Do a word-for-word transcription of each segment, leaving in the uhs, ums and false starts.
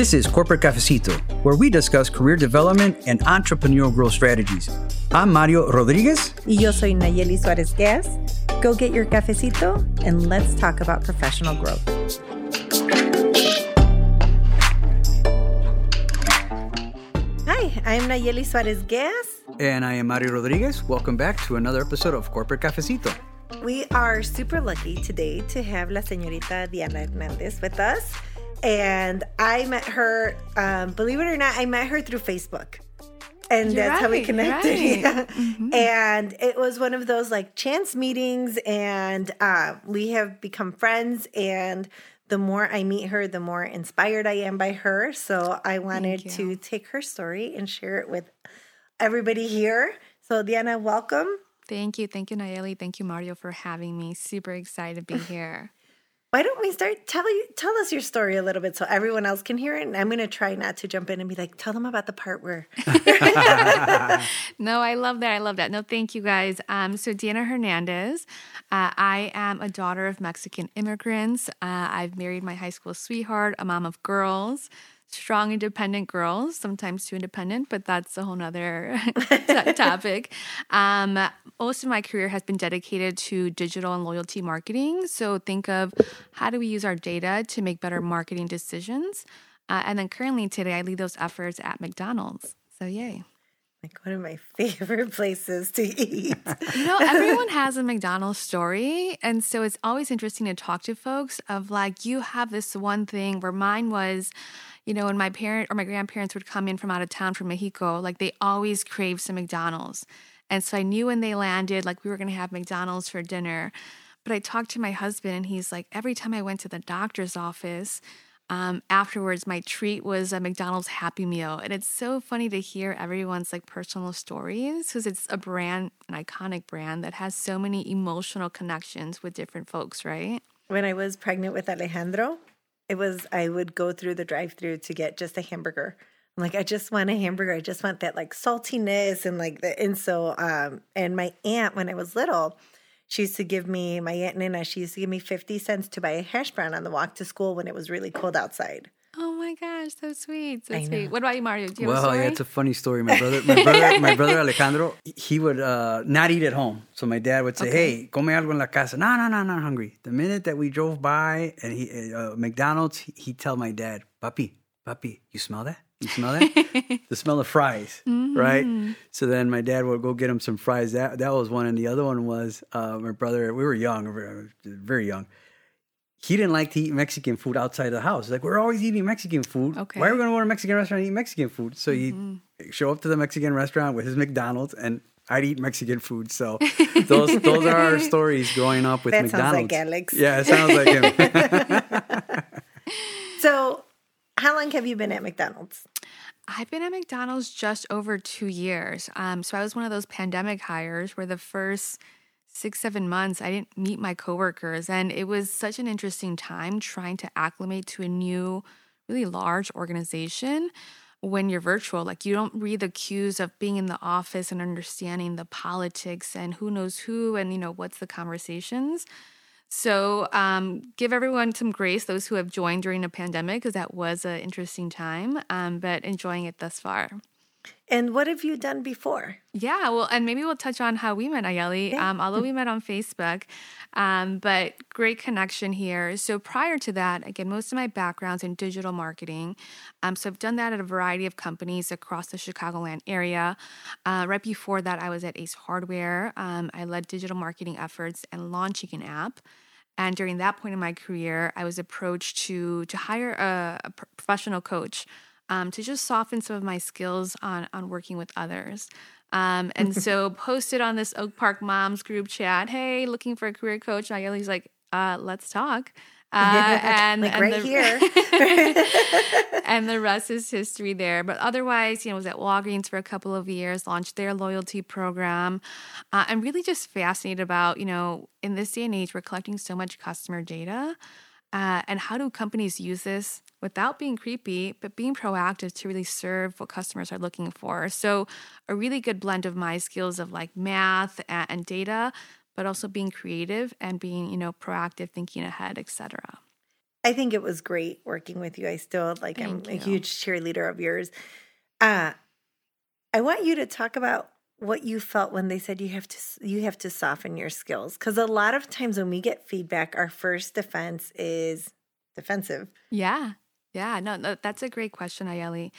This is Corporate Cafecito, where we discuss career development and entrepreneurial growth strategies. I'm Mario Rodriguez. Y yo soy Nayeli Suarez-Guez. Go get your cafecito and let's talk about professional growth. Hi, I'm Nayeli Suarez-Guez. And I am Mario Rodriguez. Welcome back to another episode of Corporate Cafecito. We are super lucky today to have la señorita Deanna Hernandez with us. And I met her, um, believe it or not, I met her through Facebook. And you're that's right, how we connected. Right. Yeah. Mm-hmm. And it was one of those like chance meetings. And uh, we have become friends. And the more I meet her, the more inspired I am by her. So I wanted to take her story and share it with everybody here. So Deanna, welcome. Thank you. Thank you, Nayeli. Thank you, Mario, for having me. Super excited to be here. Why don't we start, tell you, tell us your story a little bit so everyone else can hear it. And I'm going to try not to jump in and be like, tell them about the part where. No, I love that. I love that. No, thank you guys. Um, so Deanna Hernandez, uh, I am a daughter of Mexican immigrants. Uh, I've married my high school sweetheart, a mom of girls, strong, independent girls, sometimes too independent, but that's a whole nother t- topic. Um, most of my career has been dedicated to digital and loyalty marketing. So think of how do we use our data to make better marketing decisions? Uh, and then currently today, I lead those efforts at McDonald's. So yay. Like one of my favorite places to eat. You know, everyone has a McDonald's story. And so it's always interesting to talk to folks of like, you have this one thing where mine was, you know, when my parent or my grandparents would come in from out of town from Mexico, like they always craved some McDonald's. And so I knew when they landed, like we were going to have McDonald's for dinner. But I talked to my husband and he's like, every time I went to the doctor's office, Um, afterwards, my treat was a McDonald's Happy Meal. And it's so funny to hear everyone's like personal stories because it's a brand, an iconic brand that has so many emotional connections with different folks, right? When I was pregnant with Alejandro, it was, I would go through the drive-thru to get just a hamburger. I'm like, I just want a hamburger. I just want that like saltiness and like the, and so, um, and my aunt, when I was little, she used to give me, my Aunt Nina, she used to give me fifty cents to buy a hash brown on the walk to school when it was really cold outside. Oh my gosh, so sweet, so I sweet. Know. What about you, Mario? Do you well, have a story? Well, yeah, it's a funny story. My brother, my brother, my brother Alejandro, he would uh, not eat at home. So my dad would say, okay. Hey, come algo en la casa. No, no, no, I'm not hungry. The minute that we drove by and he, uh, McDonald's, he'd tell my dad, Papi, Papi, you smell that? You smell that? The smell of fries, mm-hmm. right? So then my dad would go get him some fries. That that was one. And the other one was uh, my brother, we were young, very young. He didn't like to eat Mexican food outside the house. Like, we're always eating Mexican food. Okay. Why are we going to go to a Mexican restaurant and eat Mexican food? So mm-hmm. he'd show up to the Mexican restaurant with his McDonald's and I'd eat Mexican food. So those those are our stories growing up with that McDonald's. That sounds like Alex. Yeah, it sounds like him. So how long have you been at McDonald's? I've been at McDonald's just over two years. Um, so I was one of those pandemic hires where the first six, seven months I didn't meet my coworkers. And it was such an interesting time trying to acclimate to a new, really large organization when you're virtual. Like you don't read the cues of being in the office and understanding the politics and who knows who and, you know, what's the conversations. So um, give everyone some grace, those who have joined during a pandemic, because that was an interesting time, um, but enjoying it thus far. And what have you done before? Yeah, well, and maybe we'll touch on how we met, Nayeli, yeah. um, although we met on Facebook, um, but great connection here. So prior to that, again, most of my background's in digital marketing. Um, so I've done that at a variety of companies across the Chicagoland area. Uh, right before that, I was at Ace Hardware. Um, I led digital marketing efforts and launching an app. And during that point in my career, I was approached to, to hire a, a professional coach Um, to just soften some of my skills on on working with others. Um, and so posted on this Oak Park Moms group chat, hey, looking for a career coach. And Nayeli's like, uh, let's talk. Uh, and, like and right the, here. And the rest is history there. But otherwise, you know, was at Walgreens for a couple of years, launched their loyalty program. Uh, I'm really just fascinated about, you know, in this day and age, we're collecting so much customer data. Uh, and how do companies use this without being creepy, but being proactive to really serve what customers are looking for? So a really good blend of my skills of like math and, and data, but also being creative and being, you know, proactive, thinking ahead, et cetera. I think it was great working with you. I still, like, Thank I'm you. a huge cheerleader of yours. Uh, I want you to talk about what you felt when they said you have to you have to soften your skills. Because a lot of times when we get feedback, our first defense is defensive. Yeah. Yeah, no, no, that's a great question, Nayeli.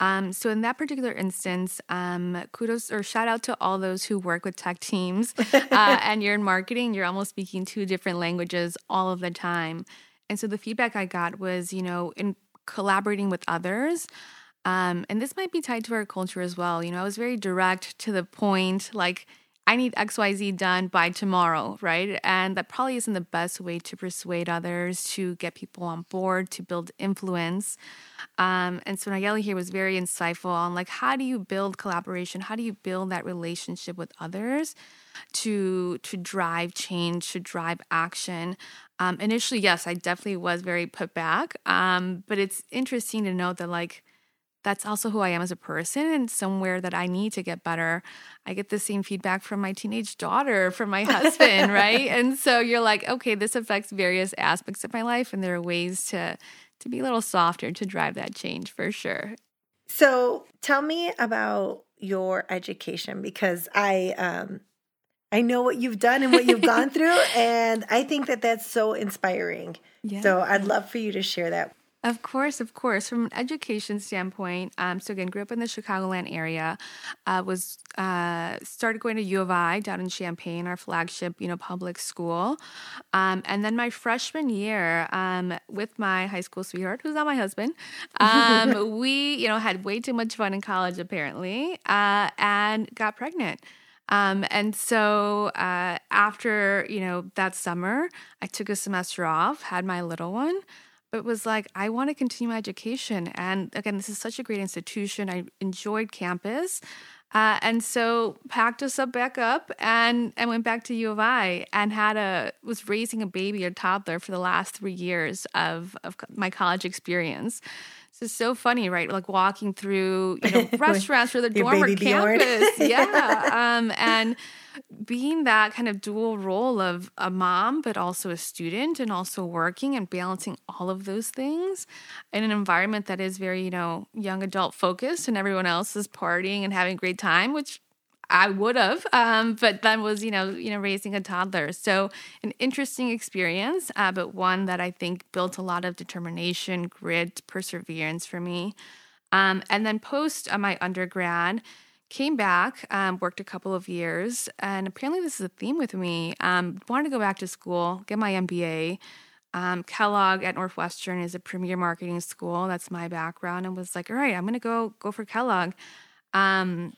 Um, so in that particular instance, um, kudos or shout out to all those who work with tech teams. Uh, and you're in marketing, you're almost speaking two different languages all of the time. And so the feedback I got was, you know, in collaborating with others, um, and this might be tied to our culture as well. You know, I was very direct to the point, like, I need X Y Z done by tomorrow, right? And that probably isn't the best way to persuade others, to get people on board, to build influence. Um, and so Nayeli here was very insightful on, like, how do you build collaboration? How do you build that relationship with others to to drive change, to drive action? Um, initially, yes, I definitely was very put back. Um, but it's interesting to note that, like, that's also who I am as a person, and somewhere that I need to get better. I get the same feedback from my teenage daughter, from my husband, right? And so you're like, okay, this affects various aspects of my life, and there are ways to to be a little softer to drive that change for sure. So tell me about your education, because I um, I know what you've done and what you've gone through, and I think that that's so inspiring. Yeah. So I'd love for you to share that. Of course, of course. From an education standpoint, um, so again, grew up in the Chicagoland area, uh, was uh, started going to U of I down in Champaign, our flagship, you know, public school. Um, and then my freshman year, um, with my high school sweetheart, who's not my husband, um, we, you know, had way too much fun in college apparently, uh, and got pregnant. Um, and so uh, after, you know, that summer, I took a semester off, had my little one. It was like, I want to continue my education. And again, this is such a great institution. I enjoyed campus. Uh, and so packed us up back up and, and went back to U of I and had a, was raising a baby or toddler for the last three years of, of my college experience. So it's so funny, right? Like walking through, you know, restaurants for the dorm campus. Yeah. Um, and being that kind of dual role of a mom, but also a student and also working and balancing all of those things in an environment that is very, you know, young adult focused and everyone else is partying and having a great time, which I would have, um, but then was, you know, you know, raising a toddler. So an interesting experience, uh, but one that I think built a lot of determination, grit, perseverance for me. Um, and then post uh, my undergrad, came back, um, worked a couple of years, and apparently this is a theme with me. Um, wanted to go back to school, get my M B A. Um, Kellogg at Northwestern is a premier marketing school. That's my background, and was like, all right, I'm going to go go for Kellogg. Um,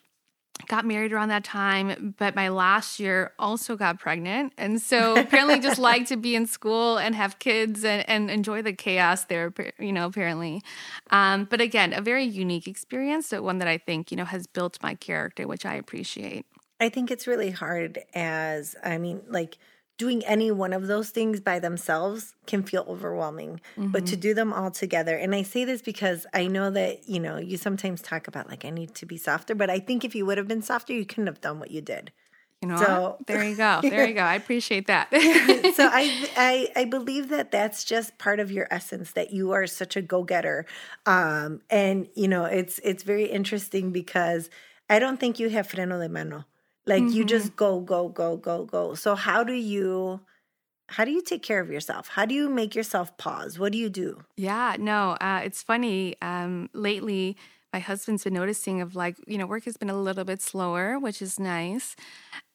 got married around that time, but my last year also got pregnant. And so apparently just like to be in school and have kids and, and enjoy the chaos there, you know, apparently. Um, but again, a very unique experience, so one that I think, you know, has built my character, which I appreciate. I think it's really hard as, I mean, like doing any one of those things by themselves can feel overwhelming, mm-hmm. but to do them all together. And I say this because I know that, you know, you sometimes talk about like, I need to be softer, but I think if you would have been softer, you couldn't have done what you did. You know, so, there you go. There you go. I appreciate that. So I, I, I believe that that's just part of your essence, that you are such a go-getter. Um, and you know, it's, it's very interesting because I don't think you have freno de mano. Like mm-hmm. you just go, go, go, go, go. So how do you, how do you take care of yourself? How do you make yourself pause? What do you do? Yeah, no, uh, it's funny. Um, lately, my husband's been noticing of like, you know, work has been a little bit slower, which is nice.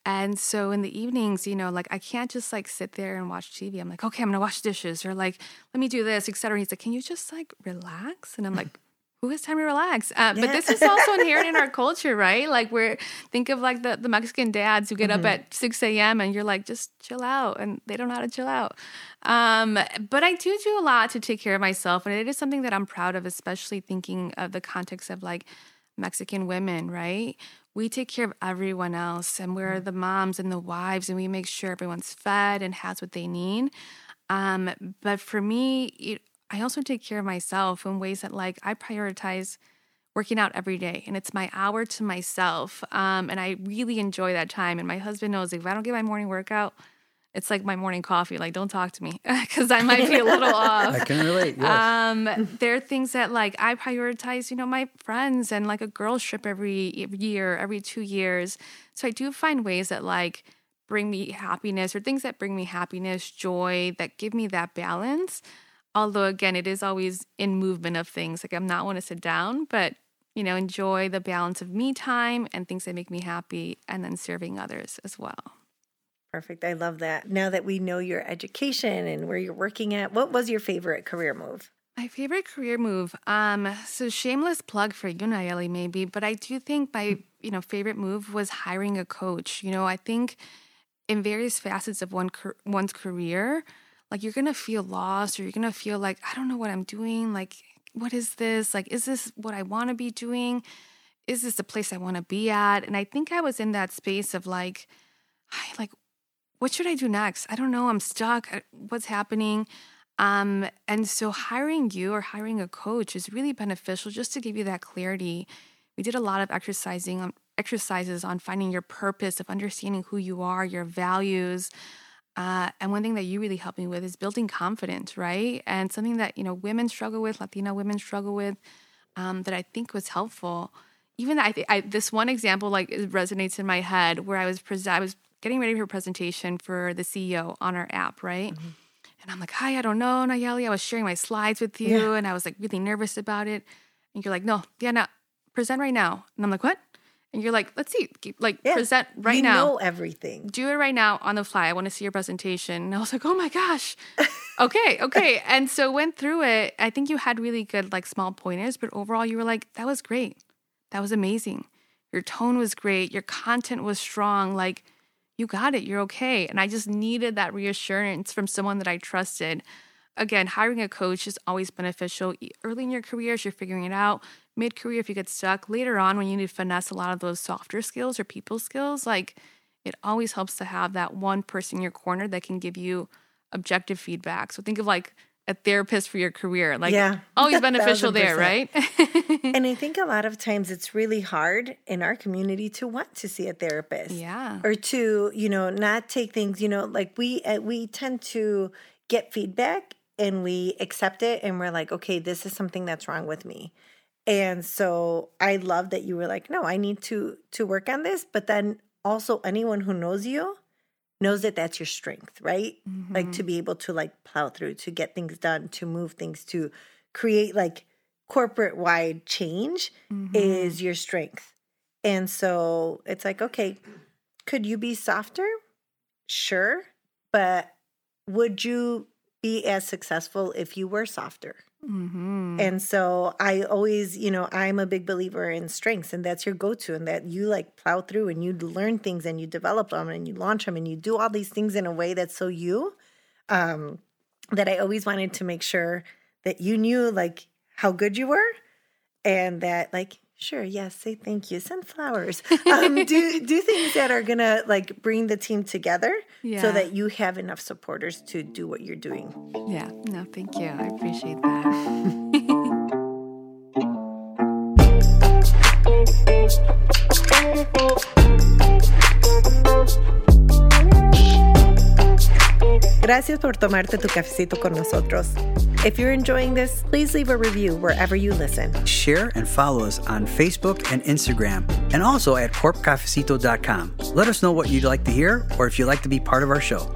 And so in the evenings, you know, like I can't just like sit there and watch T V. I'm like, okay, I'm going to wash dishes or like, let me do this, et cetera. And he's like, can you just like relax? And I'm like, who has time to relax? Uh, yeah. But this is also inherent in our culture, right? Like we're, think of like the, the Mexican dads who get mm-hmm. up at six a.m. and you're like, just chill out. And they don't know how to chill out. Um, but I do do a lot to take care of myself. And it is something that I'm proud of, especially thinking of the context of like Mexican women, right? We take care of everyone else. And we're mm-hmm. the moms and the wives, and we make sure everyone's fed and has what they need. Um, but for me, it, I also take care of myself in ways that like I prioritize working out every day, and it's my hour to myself. Um, and I really enjoy that time. And my husband knows if I don't get my morning workout, It's like my morning coffee. Like, don't talk to me because I might be a little off. I can relate. Yes. Um, there are things that like I prioritize, you know, my friends and like a girls trip every year, every two years. So I do find ways that like bring me happiness or things that bring me happiness, joy, that give me that balance. Although, again, it is always in movement of things. Like I'm not one to sit down, but, you know, enjoy the balance of me time and things that make me happy and then serving others as well. Perfect. I love that. Now that we know your education and where you're working at, what was your favorite career move? My favorite career move. Um, so shameless plug for you, Nayeli, maybe, but I do think my, you know, favorite move was hiring a coach. You know, I think in various facets of one one's career, like you're going to feel lost or you're going to feel like, I don't know what I'm doing. Like, what is this? Like, is this what I want to be doing? Is this the place I want to be at? And I think I was in that space of like, I like, what should I do next? I don't know. I'm stuck. What's happening? Um, and so hiring you or hiring a coach is really beneficial just to give you that clarity. We did a lot of exercising on, exercises on finding your purpose, of understanding who you are, your values. Uh, and one thing that you really helped me with is building confidence, right? And something that, you know, women struggle with, Latina women struggle with, um, that I think was helpful. Even I, th- I this one example, like, it resonates in my head where I was pres- I was getting ready for a presentation for the C E O on our app, right? Mm-hmm. And I'm like, hi, I don't know, Nayeli. I was sharing my slides with you, yeah. and I was like really nervous about it. And you're like, no, Deanna, present right now. And I'm like, what? And you're like, let's see, like yeah. present right you now. You know everything. Do it right now on the fly. I want to see your presentation. And I was like, oh my gosh. okay, okay. And so went through it. I think you had really good like small pointers, but overall you were like, that was great. That was amazing. Your tone was great. Your content was strong. Like, you got it. You're okay. And I just needed that reassurance from someone that I trusted. Again, hiring a coach is always beneficial early in your career as you're figuring it out, mid-career if you get stuck, later on when you need to finesse a lot of those softer skills or people skills. Like, it always helps to have that one person in your corner that can give you objective feedback. So think of like a therapist for your career. Like, yeah. always beneficial there, right? And I think a lot of times it's really hard in our community to want to see a therapist. Yeah. Or to, you know, not take things, you know, like we uh, we tend to get feedback and we accept it and we're like, okay, this is something that's wrong with me. And so I love that you were like, no, I need to to work on this. But then also anyone who knows you knows that that's your strength, right? Mm-hmm. Like to be able to like plow through, to get things done, to move things, to create like corporate-wide change mm-hmm. is your strength. And so it's like, okay, could you be softer? Sure. But would you be as successful if you were softer? Mm-hmm. And so I always, you know, I'm a big believer in strengths, and that's your go-to, and that you like plow through and you learn things and you develop them and you launch them and you do all these things in a way that's so you, um, that I always wanted to make sure that you knew like how good you were and that like, sure, yes, say thank you, send flowers, um, do, do things that are going to like bring the team together yeah. so that you have enough supporters to do what you're doing. Yeah, no, thank you. I appreciate that. Gracias por tomarte tu cafecito con nosotros. If you're enjoying this, please leave a review wherever you listen. Share and follow us on Facebook and Instagram, and also at corp cafecito dot com. Let us know what you'd like to hear or if you'd like to be part of our show.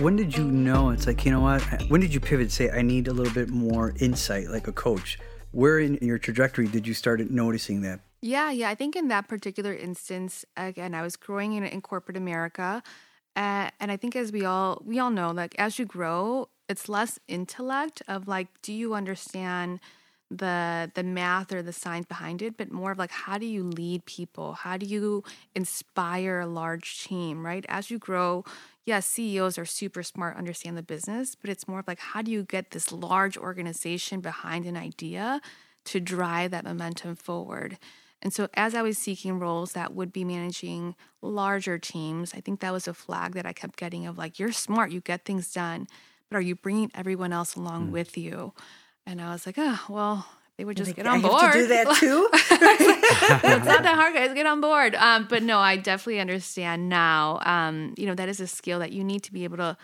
When did you know, it's like, you know what, when did you pivot and say, I need a little bit more insight, like a coach? Where in your trajectory did you start noticing that? Yeah, yeah. I think in that particular instance, again, I was growing in, in corporate America. Uh, and I think as we all, we all know, like as you grow, it's less intellect of like, do you understand the the math or the science behind it, but more of like, how do you lead people? How do you inspire a large team, right? As you grow, yes, C E Os are super smart, understand the business, but it's more of like, how do you get this large organization behind an idea to drive that momentum forward? And so as I was seeking roles that would be managing larger teams, I think that was a flag that I kept getting of like, you're smart, you get things done, but are you bringing everyone else along mm. with you? And I was like, oh, well, they would just like, get on I board. I have to do that too? It's not that hard, guys, get on board. Um, but no, I definitely understand now, um, you know, that is a skill that you need to be able to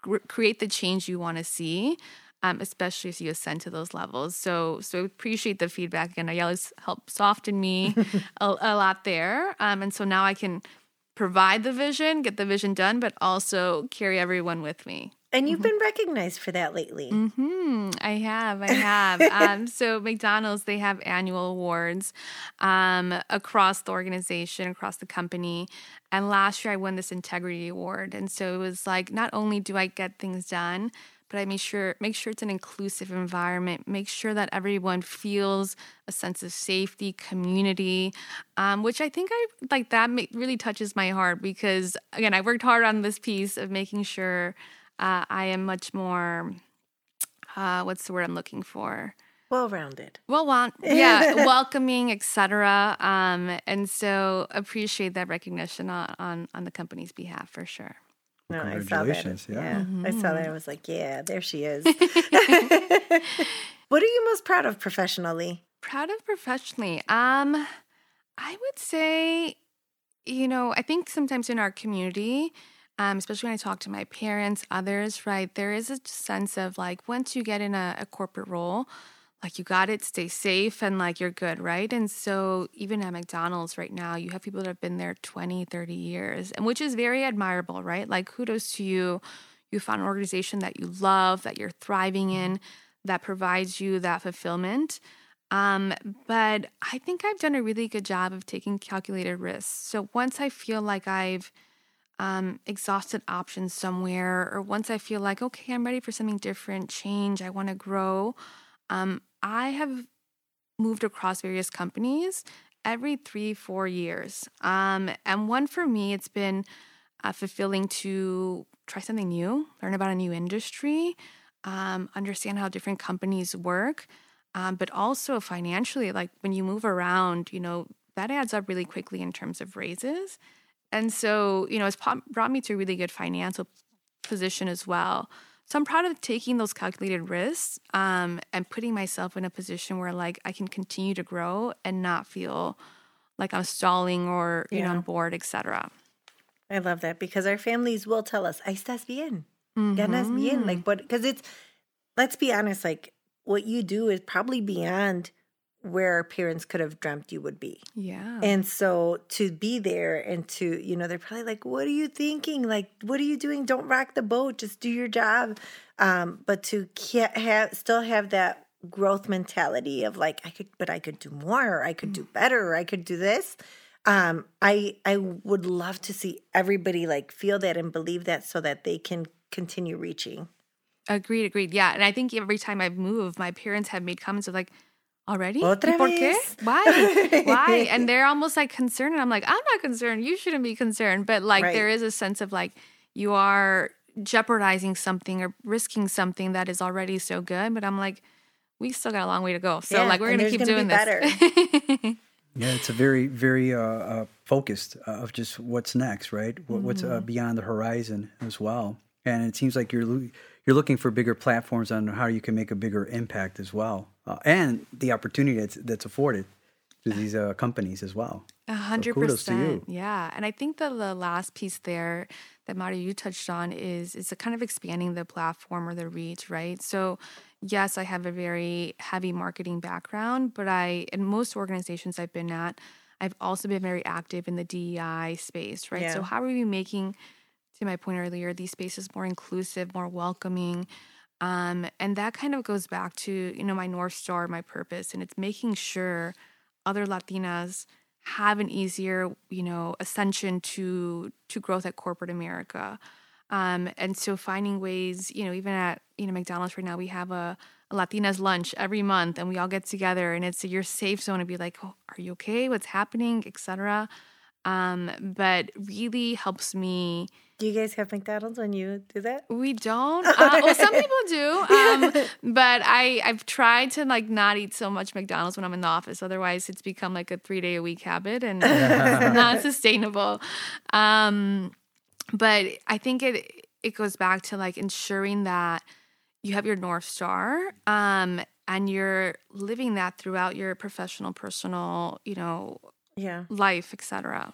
gr- create the change you want to see. Um, especially as you ascend to those levels. So so appreciate the feedback. Again, Nayeli's helped soften me a, a lot there. Um, and so now I can provide the vision, get the vision done, but also carry everyone with me. And you've mm-hmm. been recognized for that lately. Mm-hmm. I have, I have. um, so McDonald's, they have annual awards um, across the organization, across the company. And last year I won this integrity award. And so it was like, not only do I get things done, but I make sure make sure it's an inclusive environment, make sure that everyone feels a sense of safety, community, um, which I think I like that ma- really touches my heart because, again, I worked hard on this piece of making sure uh, I am much more, uh, what's the word I'm looking for? Well-rounded. Well, well yeah, welcoming, et cetera. Um, and so appreciate that recognition on, on, on the company's behalf for sure. No, Congratulations, I saw that. Yeah. yeah. Mm-hmm. I saw that. I was like, yeah, there she is. What are you most proud of professionally? Proud of professionally? Um, I would say, you know, I think sometimes in our community, um, especially when I talk to my parents, others, right, there is a sense of like once you get in a, a corporate role, like you got it, stay safe, and like you're good, right? And so even at McDonald's right now, you have people that have been there twenty, thirty years, and which is very admirable, right? Like kudos to you. You found an organization that you love, that you're thriving in, that provides you that fulfillment. Um, but I think I've done a really good job of taking calculated risks. So once I feel like I've um, exhausted options somewhere, or once I feel like, okay, I'm ready for something different, change, I want to grow, um, I have moved across various companies every three, four years. Um, and one for me, it's been uh, fulfilling to try something new, learn about a new industry, um, understand how different companies work, um, but also financially, like when you move around, you know, that adds up really quickly in terms of raises. And so, you know, it's brought me to a really good financial position as well. So I'm proud of taking those calculated risks um, and putting myself in a position where, like, I can continue to grow and not feel like I'm stalling or, you yeah. know, on board, et cetera. I love that because our families will tell us, estás bien, mm-hmm. ganas bien. Like, what? Because it's, let's be honest, like, what you do is probably beyond where our parents could have dreamt you would be. Yeah. And so to be there and to, you know, they're probably like, what are you thinking? Like, what are you doing? Don't rock the boat. Just do your job. Um, but to have, still have that growth mentality of like, I could, but I could do more, or I could do better, or I could do this. Um, I, I would love to see everybody like feel that and believe that so that they can continue reaching. Agreed. Agreed. Yeah. And I think every time I've moved, my parents have made comments of like, already? Otra ¿Por qué? Why? Why? And they're almost like concerned. And I'm like, I'm not concerned. You shouldn't be concerned. But like, right. there is a sense of like, you are jeopardizing something or risking something that is already so good. But I'm like, we still got a long way to go. So yeah, like, we're going to keep doing this. Yeah, it's a very, very uh, uh, focused uh, of just what's next, right? What, mm-hmm. What's uh, beyond the horizon as well. And it seems like you're lo- you're looking for bigger platforms on how you can make a bigger impact as well, uh, and the opportunity that's, that's afforded to these uh, companies as well. A hundred percent, yeah. And I think that the last piece there that Mario you touched on is is a kind of expanding the platform or the reach, right? So yes, I have a very heavy marketing background, but I in most organizations I've been at, I've also been very active in the D E I space, right? Yeah. So how are we making, to my point earlier, these spaces more inclusive, more welcoming. Um, and that kind of goes back to, you know, my North Star, my purpose, and it's making sure other Latinas have an easier, you know, ascension to to growth at corporate America. Um, and so finding ways, you know, even at, you know, McDonald's right now, we have a, a Latinas lunch every month and we all get together and it's your safe zone to be like, oh, are you okay? What's happening? Et cetera. um, but really helps me. Do you guys have McDonald's when you do that? We don't. Uh, well, some people do, um, but I, I've tried to like not eat so much McDonald's when I'm in the office. Otherwise, it's become like a three-day-a-week habit, and it's not sustainable. Um, but I think it it goes back to like ensuring that you have your North Star, um, and you're living that throughout your professional, personal, you know, yeah, life, et cetera.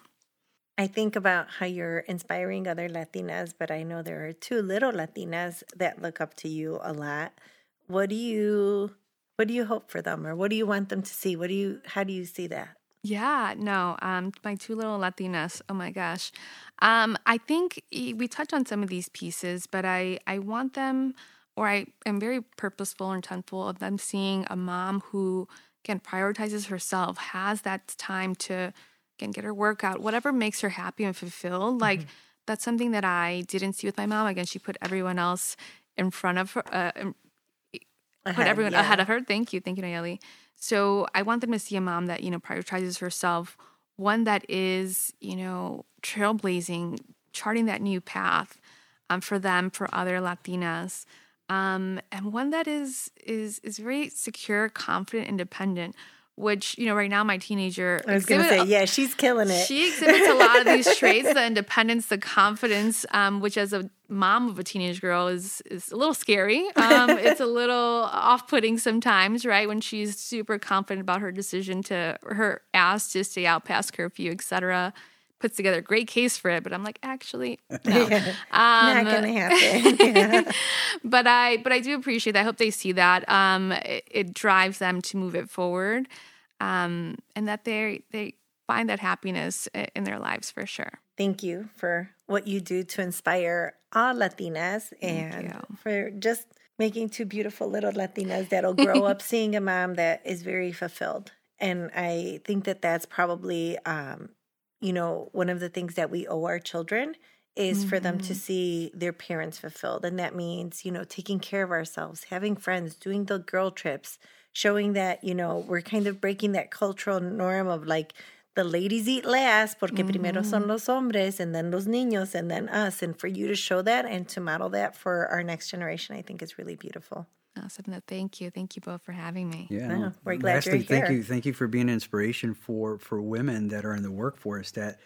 I think about how you're inspiring other Latinas, but I know there are two little Latinas that look up to you a lot. What do you what do you hope for them, or what do you want them to see? What do you how do you see that? Yeah, no, um, my two little Latinas, oh my gosh. Um, I think we touched on some of these pieces, but I, I want them, or I am very purposeful and intentful of them seeing a mom who, again, prioritizes herself, has that time to and get her workout, whatever makes her happy and fulfilled. Like, mm-hmm. that's something that I didn't see with my mom. Again, she put everyone else in front of her, uh, in, ahead, put everyone yeah. ahead of her. Thank you. Thank you, Nayeli. So I want them to see a mom that, you know, prioritizes herself, one that is, you know, trailblazing, charting that new path um, for them, for other Latinas, um, and one that is is is very secure, confident, independent. Which, you know, right now my teenager... I was going to say, yeah, she's killing it. She exhibits a lot of these traits, the independence, the confidence, um, which as a mom of a teenage girl is is a little scary. Um, it's a little off-putting sometimes, right, when she's super confident about her decision to her ass to stay out past curfew, et cetera. Puts together a great case for it, but I'm like, actually, no. yeah, um, not going to happen. Yeah. but, I, but I do appreciate that. I hope they see that. Um, it, it drives them to move it forward, um, and that they they find that happiness in their lives for sure. Thank you for what you do to inspire all Latinas and for just making two beautiful little Latinas that'll grow up seeing a mom that is very fulfilled. And I think that that's probably... Um, you know, one of the things that we owe our children is mm-hmm. for them to see their parents fulfilled. And that means, you know, taking care of ourselves, having friends, doing the girl trips, showing that, you know, we're kind of breaking that cultural norm of like the ladies eat last porque mm-hmm. primero son los hombres and then los niños and then us. And for you to show that and to model that for our next generation, I think is really beautiful. Awesome. No, thank you. Thank you both for having me. Yeah. No, we're glad Lastly, you're here. Thank you. Thank you for being an inspiration for, for women that are in the workforce, that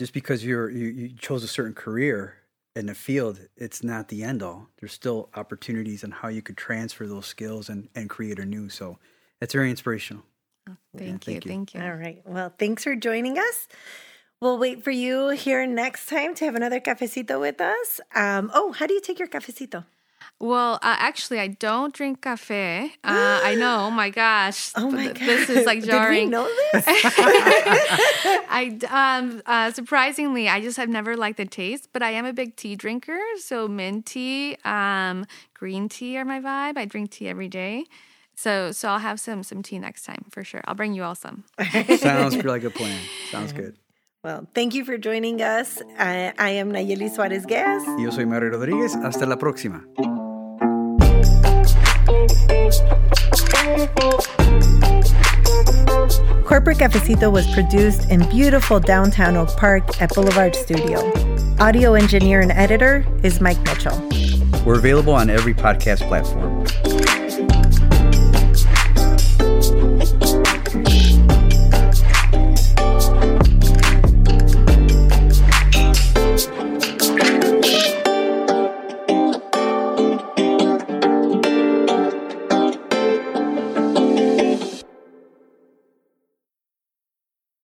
just because you're, you, you chose a certain career in a field, it's not the end all. There's still opportunities on how you could transfer those skills and, and create anew. So that's very inspirational. Oh, thank yeah, you. Thank you. Thank you. All right. Well, thanks for joining us. We'll wait for you here next time to have another cafecito with us. Um, oh, how do you take your cafecito? Well, uh, actually, I don't drink café. Uh, I know, my gosh. Oh, my gosh. This is like jarring. Did we know this? I, um, uh, surprisingly, I just have never liked the taste, but I am a big tea drinker. So mint tea, um, green tea are my vibe. I drink tea every day. So so I'll have some some tea next time for sure. I'll bring you all some. Sounds like a plan. Sounds good. Well, thank you for joining us. I, I am Nayeli Suarez-Guez. Y yo soy Mario Rodriguez. Hasta la próxima. Corporate Cafecito was produced in beautiful downtown Oak Park at Boulevard Studio. Audio engineer and editor is Mike Mitchell. We're available on every podcast platform.